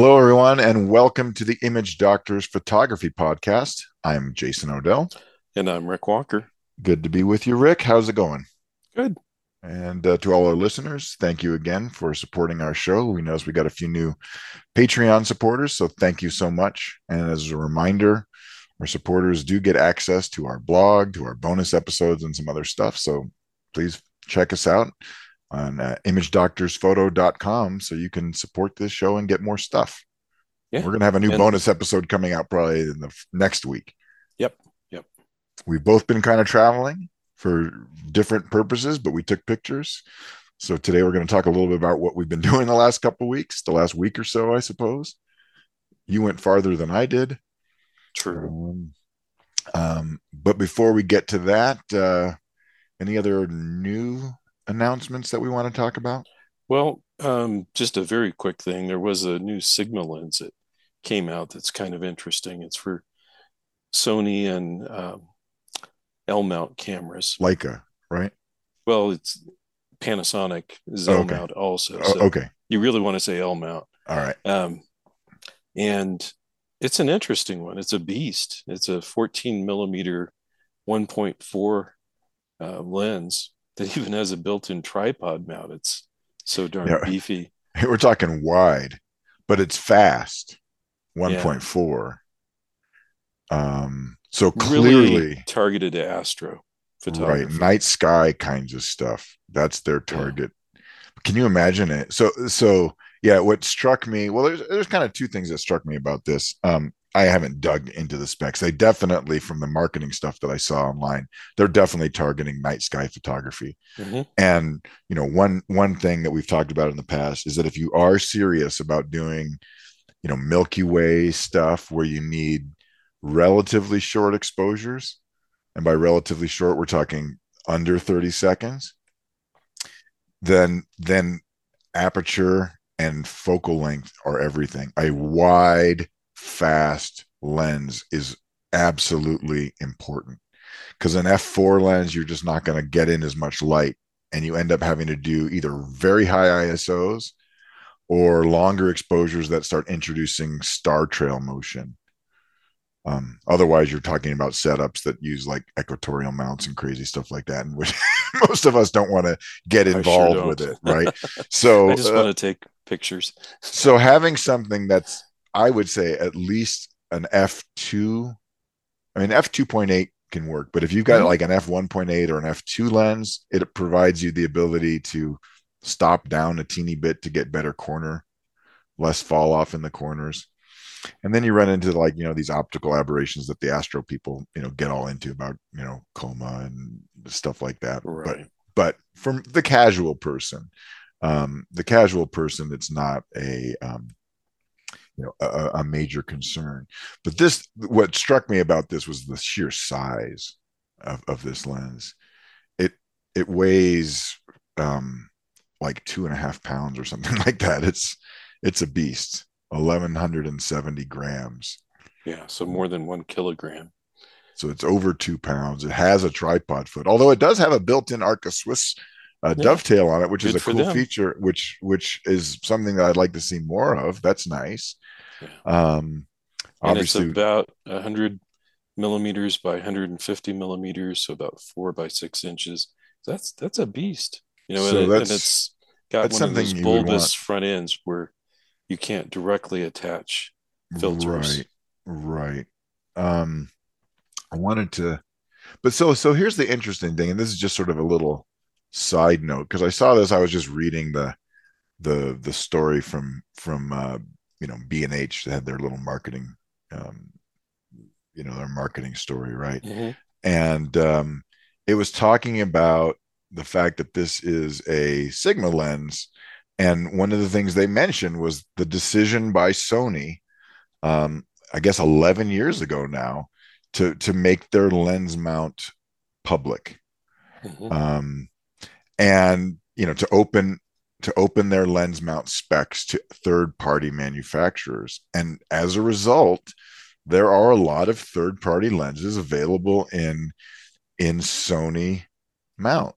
Hello, everyone, and welcome to the Image Doctors Photography Podcast. I'm Jason O'Dell. And I'm Rick Walker. Good to be with you, Rick. How's it going? Good. And to all our listeners, thank you again for supporting our show. We noticed we got a few new Patreon supporters, so thank you so much. And as a reminder, our supporters do get access to our blog, to our bonus episodes, and some other stuff. So please check us out on imagedoctorsphoto.com so you can support this show and get more stuff. Yeah. We're going to have a new bonus episode coming out probably in the next week. Yep. We've both been kind of traveling for different purposes, but we took pictures. So today we're going to talk a little bit about what we've been doing the last couple of weeks, the last week or so, I suppose. You went farther than I did. True. But before we get to that, any other new announcements that we want to talk about? Well, just a very quick thing. There was a new Sigma lens that came out that's kind of interesting. It's for Sony and L mount cameras. Leica, right? Well, it's Panasonic is L mount also. So you really want to say L mount. All right. And it's an interesting one. It's a beast. It's a 14 millimeter 1.4 lens. That even has a built-in tripod mount. It's so darn beefy. We're talking wide, but it's fast. 1.4. So clearly really targeted to astro photography. Right. Night sky kinds of stuff. That's their target. Yeah. Can you imagine it? So yeah, what struck me, well, there's kind of two things that struck me about this. I haven't dug into the specs. They definitely, from the marketing stuff that I saw online, they're definitely targeting night sky photography. Mm-hmm. And, you know, one thing that we've talked about in the past is that if you are serious about doing, you know, Milky Way stuff where you need relatively short exposures, and by relatively short, we're talking under 30 seconds, then aperture and focal length are everything. A wide fast lens is absolutely important, because an f4 lens, you're just not going to get in as much light, and you end up having to do either very high ISOs or longer exposures that start introducing star trail motion. Otherwise you're talking about setups that use like equatorial mounts and crazy stuff like that, and which most of us don't want to get involved with it, right? So I just want to take pictures. So having something that's, I would say, at least an F2. I mean, F2.8 can work, but if you've got like an F1.8 or an F2 lens, it provides you the ability to stop down a teeny bit to get better corner, less fall off in the corners. And then you run into, like, you know, these optical aberrations that the astro people, you know, get all into about, you know, coma and stuff like that. Right. But from the casual person, it's not a, a major concern. But this, what struck me about this was the sheer size of this lens. It weighs like 2.5 pounds or something like that. It's a beast. 1,170 grams. Yeah, so more than 1 kilogram. So it's over 2 pounds. It has a tripod foot, although it does have a built-in Arca Swiss dovetail on it, which is a cool feature, which is something that I'd like to see more of. That's nice. Yeah. And obviously it's about 100 millimeters by 150 millimeters, so about 4 by 6 inches. That's a beast, you know. So and it's got one of those bulbous front ends where you can't directly attach filters. Right. I wanted to, but so here's the interesting thing, and this is just sort of a little side note, because I saw this, I was just reading the story from you know, B&H. They had their little marketing, you know, their marketing story, right? Mm-hmm. And it was talking about the fact that this is a Sigma lens, and one of the things they mentioned was the decision by Sony, I guess 11 years ago now, to make their lens mount public. Mm-hmm. And, you know, to open their lens mount specs to third-party manufacturers. And as a result, there are a lot of third-party lenses available in Sony mount,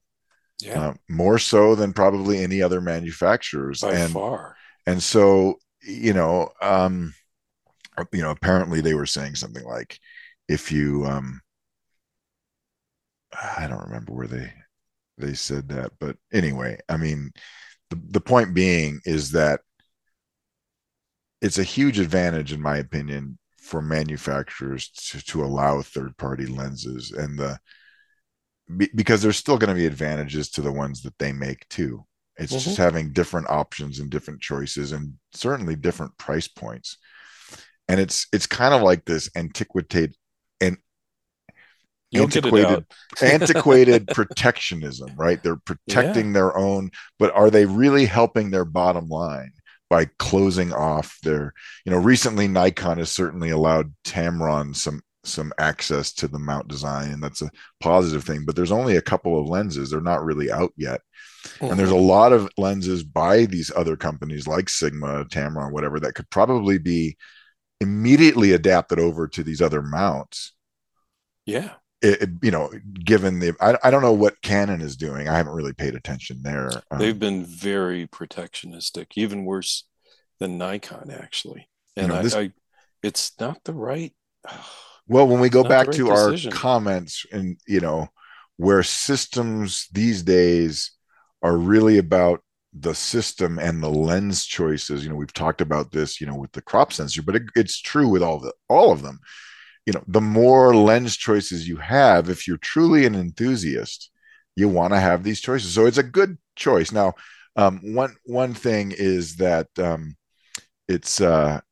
more so than probably any other manufacturers by far. And so you know, apparently they were saying something like, if you, I don't remember where they said that, but anyway, I mean, the point being is that it's a huge advantage, in my opinion, for manufacturers to allow third-party lenses, and because there's still going to be advantages to the ones that they make too. It's just having different options and different choices, and certainly different price points. And it's kind of like this antiquated protectionism, right? They're protecting their own, but are they really helping their bottom line by closing off their, you know, recently Nikon has certainly allowed Tamron some access to the mount design, and that's a positive thing, but there's only a couple of lenses. They're not really out yet. And there's a lot of lenses by these other companies like Sigma, Tamron, whatever, that could probably be immediately adapted over to these other mounts. Yeah. Given the, I don't know what Canon is doing. I haven't really paid attention there. They've been very protectionistic, even worse than Nikon, actually. And it's not the right. Well, when we go back to our comments, and, you know, where systems these days are really about the system and the lens choices, you know, we've talked about this, you know, with the crop sensor, but it's true with all of them. You know, the more lens choices you have, if you're truly an enthusiast, you want to have these choices. So it's a good choice. Now, one thing is that it's a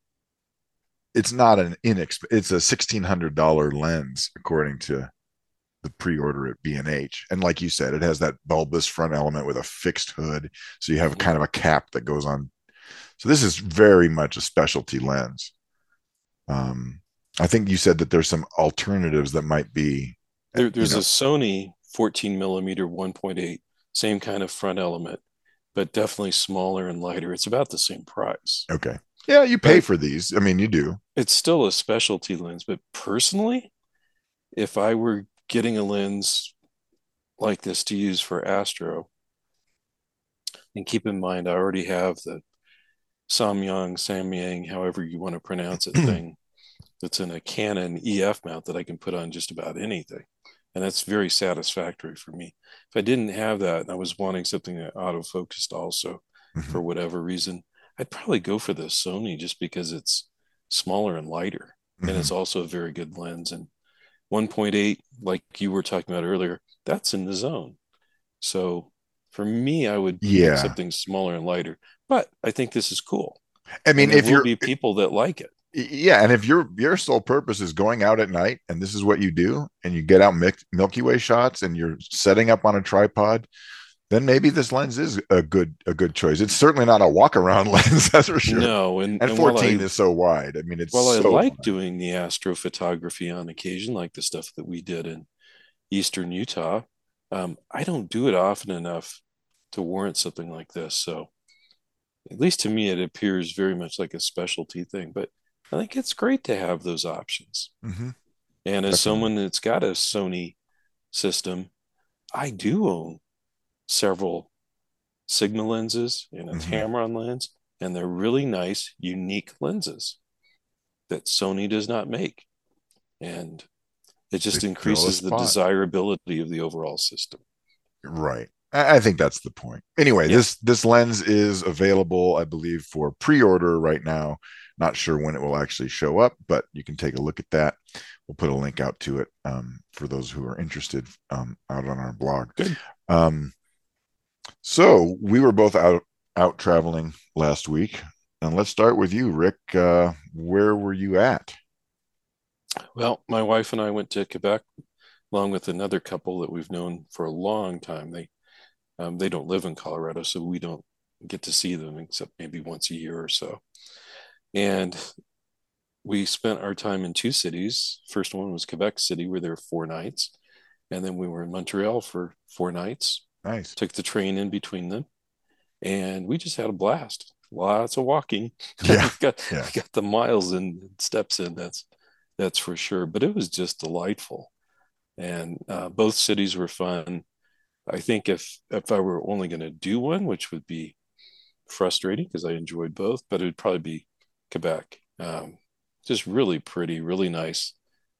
$1,600 lens, according to the pre-order at B&H. And like you said, it has that bulbous front element with a fixed hood. So you have kind of a cap that goes on. So this is very much a specialty lens. I think you said that there's some alternatives that might be. There's a Sony 14 millimeter 1.8, same kind of front element, but definitely smaller and lighter. It's about the same price. Okay. Yeah, you pay for these. I mean, you do. It's still a specialty lens, but personally, if I were getting a lens like this to use for Astro, and keep in mind, I already have the Samyang, however you want to pronounce it, thing. It's in a Canon EF mount that I can put on just about anything. And that's very satisfactory for me. If I didn't have that and I was wanting something that auto-focused also for whatever reason, I'd probably go for the Sony just because it's smaller and lighter. And it's also a very good lens. And 1.8, like you were talking about earlier, that's in the zone. So for me, I would pick something smaller and lighter. But I think this is cool. I mean, if you'll be people that like it. Yeah, and if your sole purpose is going out at night and this is what you do, and you get out Milky Way shots and you're setting up on a tripod, then maybe this lens is a good choice. It's certainly not a walk around lens, that's for sure. No, and 14 is so wide. I mean, it's so I like doing the astrophotography on occasion, like the stuff that we did in Eastern Utah. I don't do it often enough to warrant something like this. So, at least to me, it appears very much like a specialty thing, but I think it's great to have those options. And as someone that's got a Sony system, I do own several Sigma lenses and a Tamron lens, and they're really nice, unique lenses that Sony does not make. And it just increases the desirability of the overall system. Right. I think that's the point. Anyway, this lens is available, I believe, for pre-order right now. Not sure when it will actually show up, but you can take a look at that. We'll put a link out to it for those who are interested out on our blog. Good. So we were both out traveling last week, and let's start with you, Rick. Where were you at? Well, my wife and I went to Quebec, along with another couple that we've known for a long time. They don't live in Colorado, so we don't get to see them except maybe once a year or so. And we spent our time in two cities. First one was Quebec City, where there were 4 nights. And then we were in Montreal for 4 nights. Nice. Took the train in between them. And we just had a blast. Lots of walking. Yeah. got the miles and steps in, that's for sure. But it was just delightful. And both cities were fun. I think if I were only going to do one, which would be frustrating because I enjoyed both, but it would probably be Quebec. Just really pretty, really nice.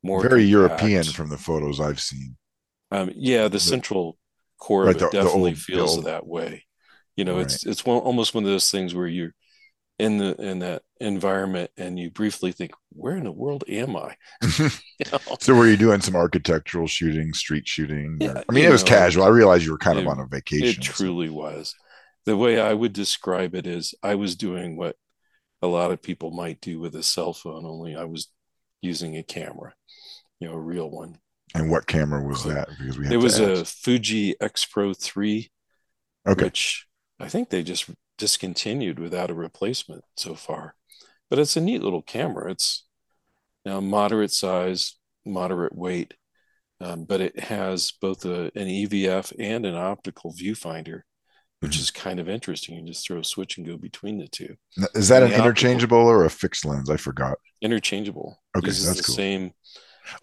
More very compact. European from the photos I've seen. Yeah, the central core right, of it definitely feels that way. You know, right. It's one, almost one of those things where you're in that environment and you briefly think, where in the world am I? You know? So were you doing some architectural shooting, street shooting? Yeah, or, I mean, it was casual. I realized you were kind of on a vacation. It truly was. The way I would describe it is I was doing what a lot of people might do with a cell phone, only I was using a camera, you know, a real one. And what camera was that? Because we had a Fuji X Pro 3, which I think they just discontinued without a replacement so far. But it's a neat little camera. It's now moderate size, moderate weight, but it has both an EVF and an optical viewfinder, which is kind of interesting. You just throw a switch and go between the two. Now, is that an interchangeable or a fixed lens? I forgot. Interchangeable. Okay, that's the cool. Same.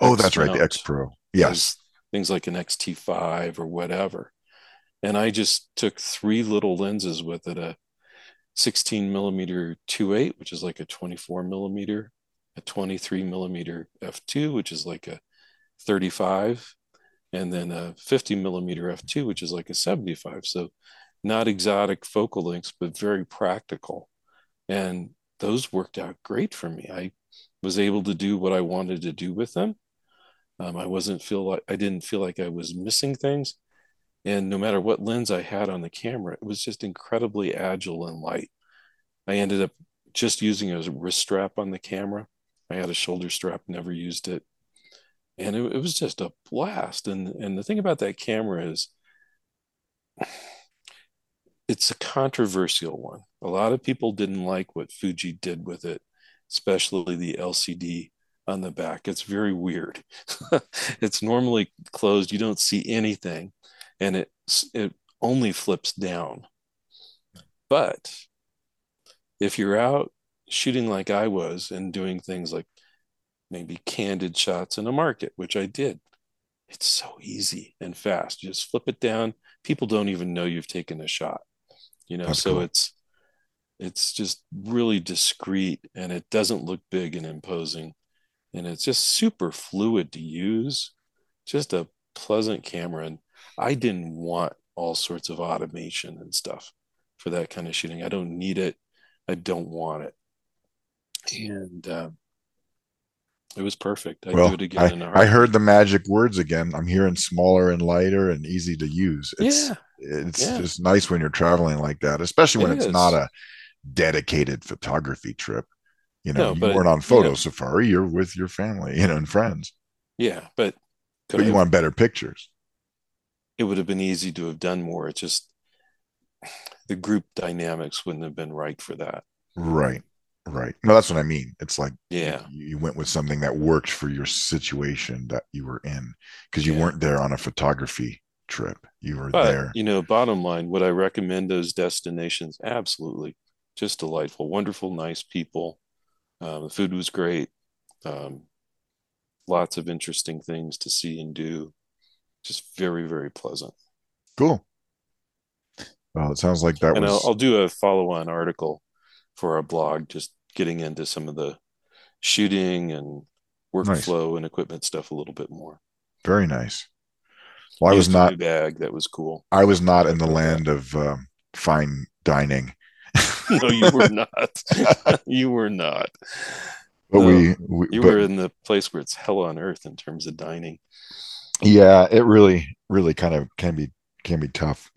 Oh, that's right. The X Pro. Yes. Things like an X-T5 or whatever. And I just took three little lenses with it, a 16 millimeter 2.8, which is like a 24 millimeter, a 23 millimeter F2, which is like a 35, and then a 50 millimeter F2, which is like a 75. So not exotic focal lengths, but very practical. And those worked out great for me. I was able to do what I wanted to do with them. I didn't feel like I was missing things. And no matter what lens I had on the camera, it was just incredibly agile and light. I ended up just using a wrist strap on the camera. I had a shoulder strap, never used it. And it was just a blast. And the thing about that camera is it's a controversial one. A lot of people didn't like what Fuji did with it, especially the LCD on the back. It's very weird. It's normally closed. You don't see anything. And it only flips down. But if you're out shooting like I was and doing things like maybe candid shots in a market, which I did, it's so easy and fast. You just flip it down. People don't even know you've taken a shot, you know. That's so cool. It's just really discreet, and it doesn't look big and imposing, and it's just super fluid to use. Just a pleasant camera. And I didn't want all sorts of automation and stuff for that kind of shooting. I don't need it. I don't want it. And it was perfect. I'd do it again in a heartbeat. I heard the magic words again. I'm hearing smaller and lighter and easy to use. It's just nice when you're traveling like that, especially when it's not a dedicated photography trip. You know, you weren't on photo safari. You're with your family, you know, and friends. Yeah, but you want better pictures. It would have been easy to have done more. It's just the group dynamics wouldn't have been right for that. Right. No, that's what I mean. It's like you went with something that worked for your situation that you were in, because you weren't there on a photography trip. You were there. You know, bottom line, would I recommend those destinations? Absolutely. Just delightful, wonderful, nice people. The food was great. Lots of interesting things to see and do. Just very, very pleasant. Cool. Well, it sounds like that. And I'll do a follow-on article for our blog, just getting into some of the shooting and workflow and equipment stuff a little bit more. Very nice. Well, that was cool. I was not in the land of fine dining. No, you were not. You were not. But were in the place where it's hell on earth in terms of dining. Yeah, it really, really kind of can be tough.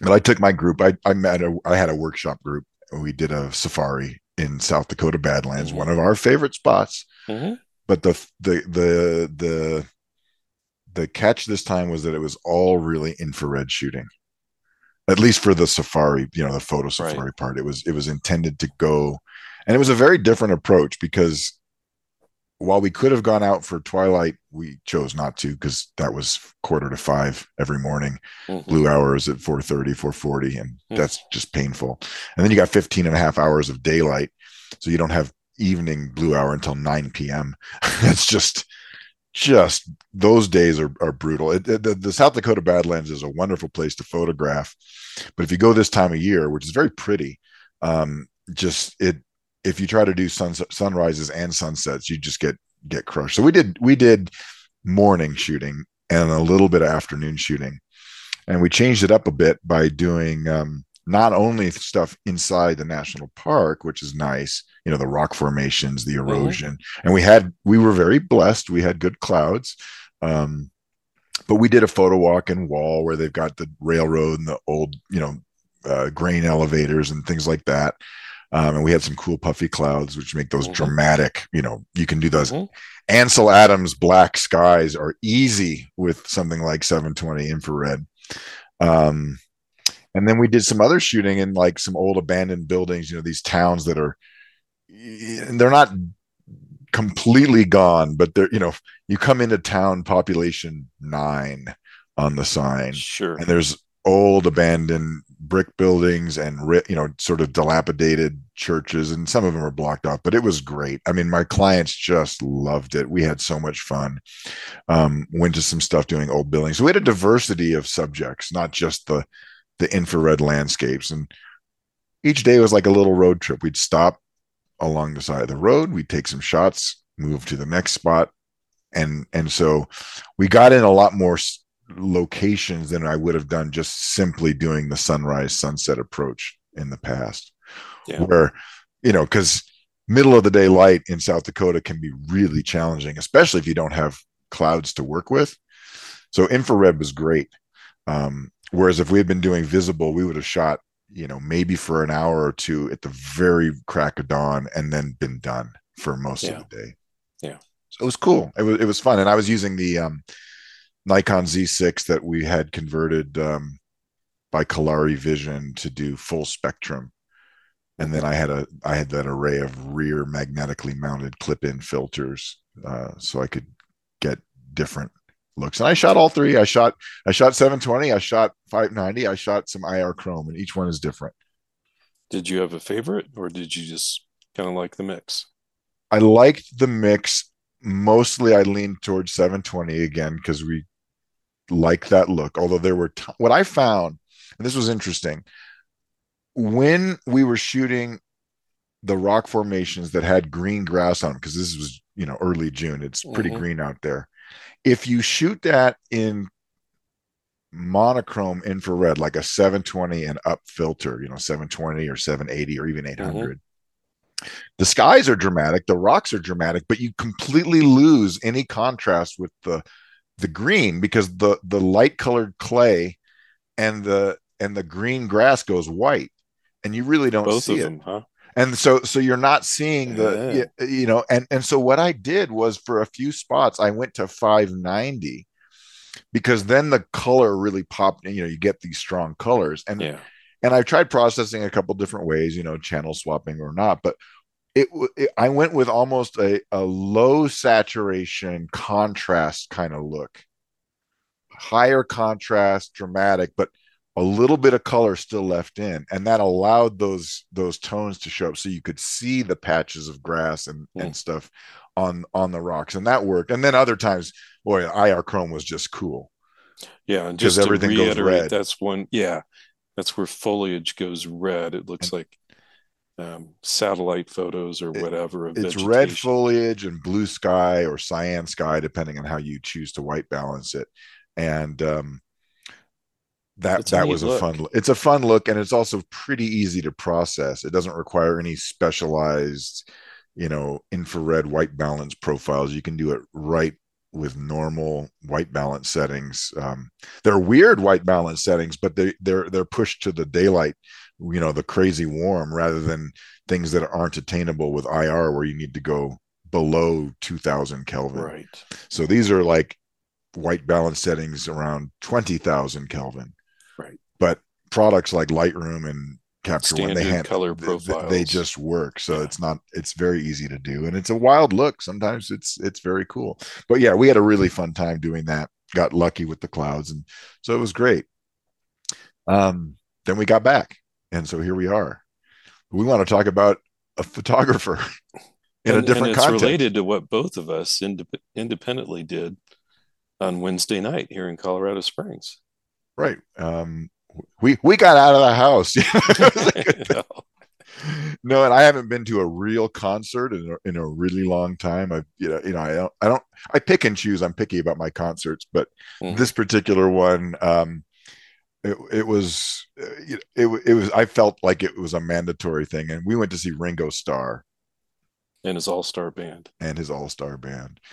But I took my group. I had a workshop group. We did a safari in South Dakota Badlands, one of our favorite spots. Mm-hmm. But the catch this time was that it was all really infrared shooting, at least for the safari. You know, the photo safari part. It was intended to go, and it was a very different approach because while we could have gone out for twilight, we chose not to because that was 4:45 every morning, blue hours at 4:30, 4:40, and that's just painful. And then you got 15 and a half hours of daylight, so you don't have evening blue hour until 9 p.m. That's just just those days are brutal. The South Dakota Badlands is a wonderful place to photograph, but if you go this time of year, which is very pretty, if you try to do sunrises and sunsets, you just get crushed. So we did morning shooting and a little bit of afternoon shooting, and we changed it up a bit by doing not only stuff inside the national park, which is nice, you know, the rock formations, the erosion, mm-hmm. and we were very blessed. We had good clouds, but we did a photo walk and wall where they've got the railroad and the old, you know, grain elevators and things like that. And we had some cool puffy clouds, which make those mm-hmm. dramatic, you know, you can do those. Mm-hmm. Ansel Adams black skies are easy with something like 720 infrared. And then we did some other shooting in like some old abandoned buildings, you know, these towns that are, they're not completely gone, but they're, you know, you come into town, population 9 on the sign. Sure. And there's old abandoned brick buildings and, you know, sort of dilapidated churches, and some of them are blocked off, but it was great. I mean, my clients just loved it. We had so much fun. Went to some stuff doing old buildings. So we had a diversity of subjects, not just the infrared landscapes. And each day was like a little road trip. We'd stop along the side of the road. We'd take some shots, move to the next spot. And so we got in a lot more locations than I would have done just simply doing the sunrise sunset approach in the past, where, you know, 'cause middle of the day light in South Dakota can be really challenging, especially if you don't have clouds to work with. So infrared was great. Whereas if we had been doing visible, we would have shot, you know, maybe for an hour or two at the very crack of dawn and then been done for most of the day. Yeah. So it was cool. It was fun. And I was using the Nikon Z6 that we had converted by Kalari Vision to do full spectrum. And then I had that array of rear magnetically mounted clip-in filters so I could get different looks. And I shot all three. I shot 720, I shot 590, I shot some IR chrome, and each one is different. Did you have a favorite, or did you just kind of like the mix? I liked the mix. Mostly I leaned towards 720 again because we like that look. Although there were what I found, and this was interesting, when we were shooting the rock formations that had green grass on them, because this was, you know, early June, it's pretty mm-hmm. green out there. If you shoot that in monochrome infrared, like a 720 and up filter, you know, 720 or 780 or even 800, mm-hmm. the skies are dramatic, the rocks are dramatic, but you completely lose any contrast with the green, because the light colored clay and the green grass goes white, and you really don't both see of them, it. Huh? And so you're not seeing the, you know, and so what I did was, for a few spots, I went to 590 because then the color really popped, you know, you get these strong colors. And I tried processing a couple different ways, you know, channel swapping or not, but I went with almost a low saturation contrast kind of look, higher contrast, dramatic, but a little bit of color still left in, and that allowed those tones to show up, so you could see the patches of grass and stuff on the rocks, and that worked. And then other times, boy, IR chrome was just cool. Yeah, and just to everything reiterate, goes red. That's one. Yeah, that's where foliage goes red. It looks like satellite photos or whatever. It's vegetation. Red foliage and blue sky or cyan sky, depending on how you choose to white balance it, and That was a fun look. It's a fun look, and it's also pretty easy to process. It doesn't require any specialized, you know, infrared white balance profiles. You can do it right with normal white balance settings. They're weird white balance settings, but they're pushed to the daylight, you know, the crazy warm, rather than things that aren't attainable with IR, where you need to go below 2000 Kelvin. Right. So these are like white balance settings around 20,000 Kelvin. Right, but products like Lightroom and Capture One, they just work. So it's very easy to do, and it's a wild look. Sometimes it's very cool. But yeah, we had a really fun time doing that. Got lucky with the clouds, and so it was great. Then we got back, and so here we are. We want to talk about a photographer. in a different context. It's related to what both of us independently did on Wednesday night here in Colorado Springs. Right. We got out of the house. No, and I haven't been to a real concert in a really long time. I pick and choose. I'm picky about my concerts, but this particular one, it was. I felt like it was a mandatory thing, and we went to see Ringo Starr and his all-star band.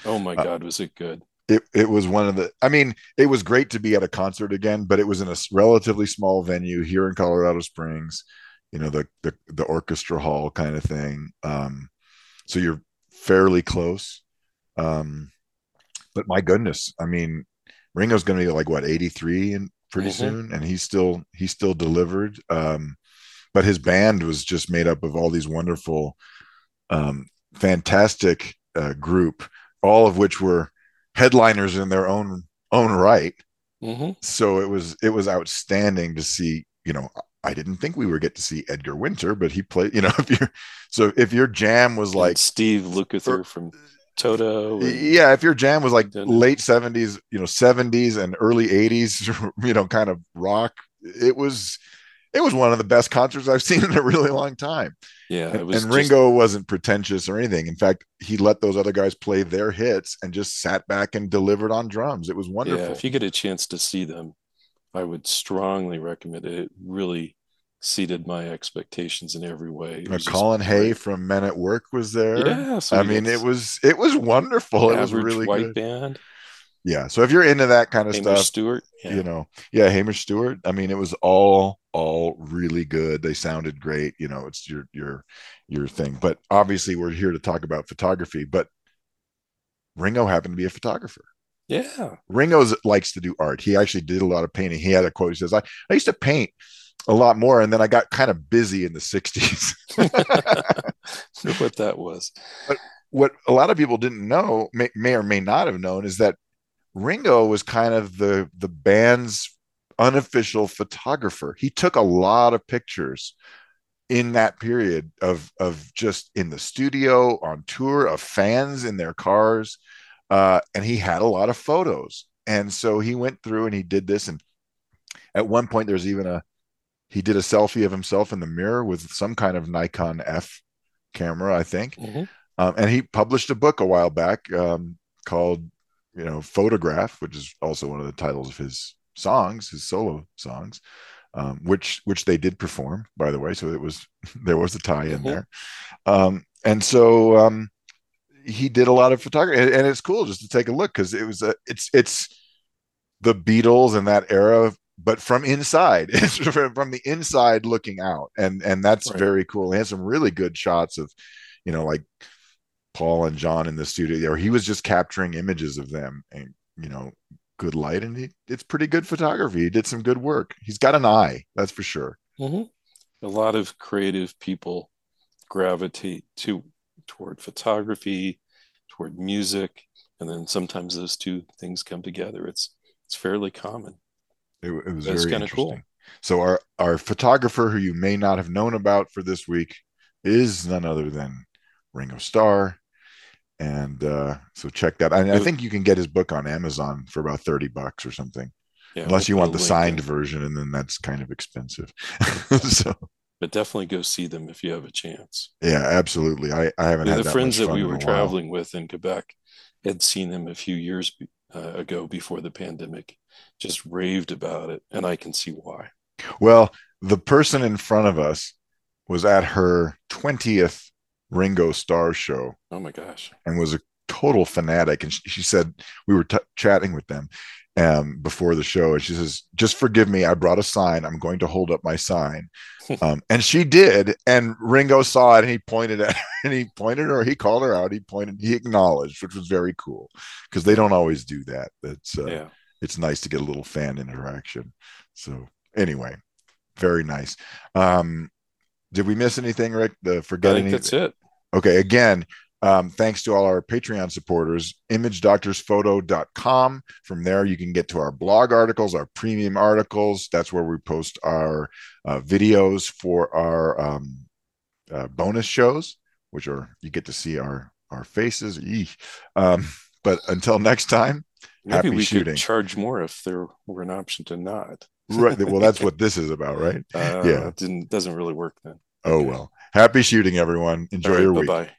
Oh my God, was it good! It was one of the. I mean, it was great to be at a concert again, but it was in a relatively small venue here in Colorado Springs. You know, the orchestra hall kind of thing. So you're fairly close. But my goodness, I mean, Ringo's going to be like, what, 83 and pretty soon. And he still delivered. But his band was just made up of all these wonderful, fantastic group, all of which were headliners in their own right. Mm-hmm. So it was outstanding to see, you know, I didn't think we would get to see Edgar Winter, but he played, you know, if your jam was like Steve Lukather from Toto. Yeah. If your jam was like late '70s, you know, '70s and early '80s, you know, kind of rock, it was one of the best concerts I've seen in a really long time. Yeah. And Ringo wasn't pretentious or anything. In fact, he let those other guys play their hits and just sat back and delivered on drums. It was wonderful. Yeah, if you get a chance to see them, I would strongly recommend it. It really exceeded my expectations in every way. Colin Hay from Men at Work was there. Yeah, so I mean, it was wonderful. It was really good. Band. Yeah, so if you're into that kind of stuff, Hamish Stewart, Hamish Stewart. I mean, it was all really good. They sounded great. You know, it's your thing. But obviously, we're here to talk about photography. But Ringo happened to be a photographer. Yeah. Ringo likes to do art. He actually did a lot of painting. He had a quote. He says, I used to paint a lot more, and then I got kind of busy in the 60s. What that was. But what a lot of people didn't know, may or may not have known, is that Ringo was kind of the band's unofficial photographer. He took a lot of pictures in that period of just in the studio, on tour, of fans in their cars. And he had a lot of photos. And so he went through and he did this. And at one point, there's even he did a selfie of himself in the mirror with some kind of Nikon F camera, I think. Mm-hmm. And he published a book a while back called, you know, Photograph, which is also one of the titles of his songs, his solo songs, which they did perform, by the way. So there was a tie in there. He did a lot of photography, and it's cool just to take a look, because it's the Beatles and that era, but from inside. It's from the inside looking out, and that's right. Very cool. He had some really good shots of, you know, like Paul and John in the studio. He was just capturing images of them, and, you know, good light, and it's pretty good photography. He did some good work. He's got an eye, that's for sure. Mm-hmm. A lot of creative people gravitate toward photography, toward music, and then sometimes those two things come together. It's fairly common. It was very kind of cool. So our photographer, who you may not have known about for this week, is none other than Ringo Starr, and so check that. I think you can get his book on Amazon for about $30 or something, unless you want the signed version, and then that's kind of expensive. So. But definitely go see them if you have a chance. Yeah, absolutely. I haven't had that much fun in a while. The friends that we were traveling with in Quebec had seen them a few years ago before the pandemic, just raved about it, and I can see why. Well, the person in front of us was at her 20th Ringo Starr show. Oh my gosh. And was a total fanatic. And she said, we were chatting with them before the show, and she says, just forgive me, I brought a sign, I'm going to hold up my sign. And she did, and Ringo saw it, and he pointed her, he called her out, he acknowledged, which was very cool, because they don't always do that. That's It's nice to get a little fan interaction. So anyway, very nice. Did we miss anything, Rick? That's it. Okay, again, thanks to all our Patreon supporters, imagedoctorsphoto.com. From there, you can get to our blog articles, our premium articles. That's where we post our videos for our bonus shows. which are, you get to see our faces. But until next time, happy shooting. Maybe we could charge more if there were an option to not. Right. Well, that's what this is about, right? Yeah. It doesn't really work then. Oh, okay. Well. Happy shooting, everyone. Enjoy your week. Bye-bye.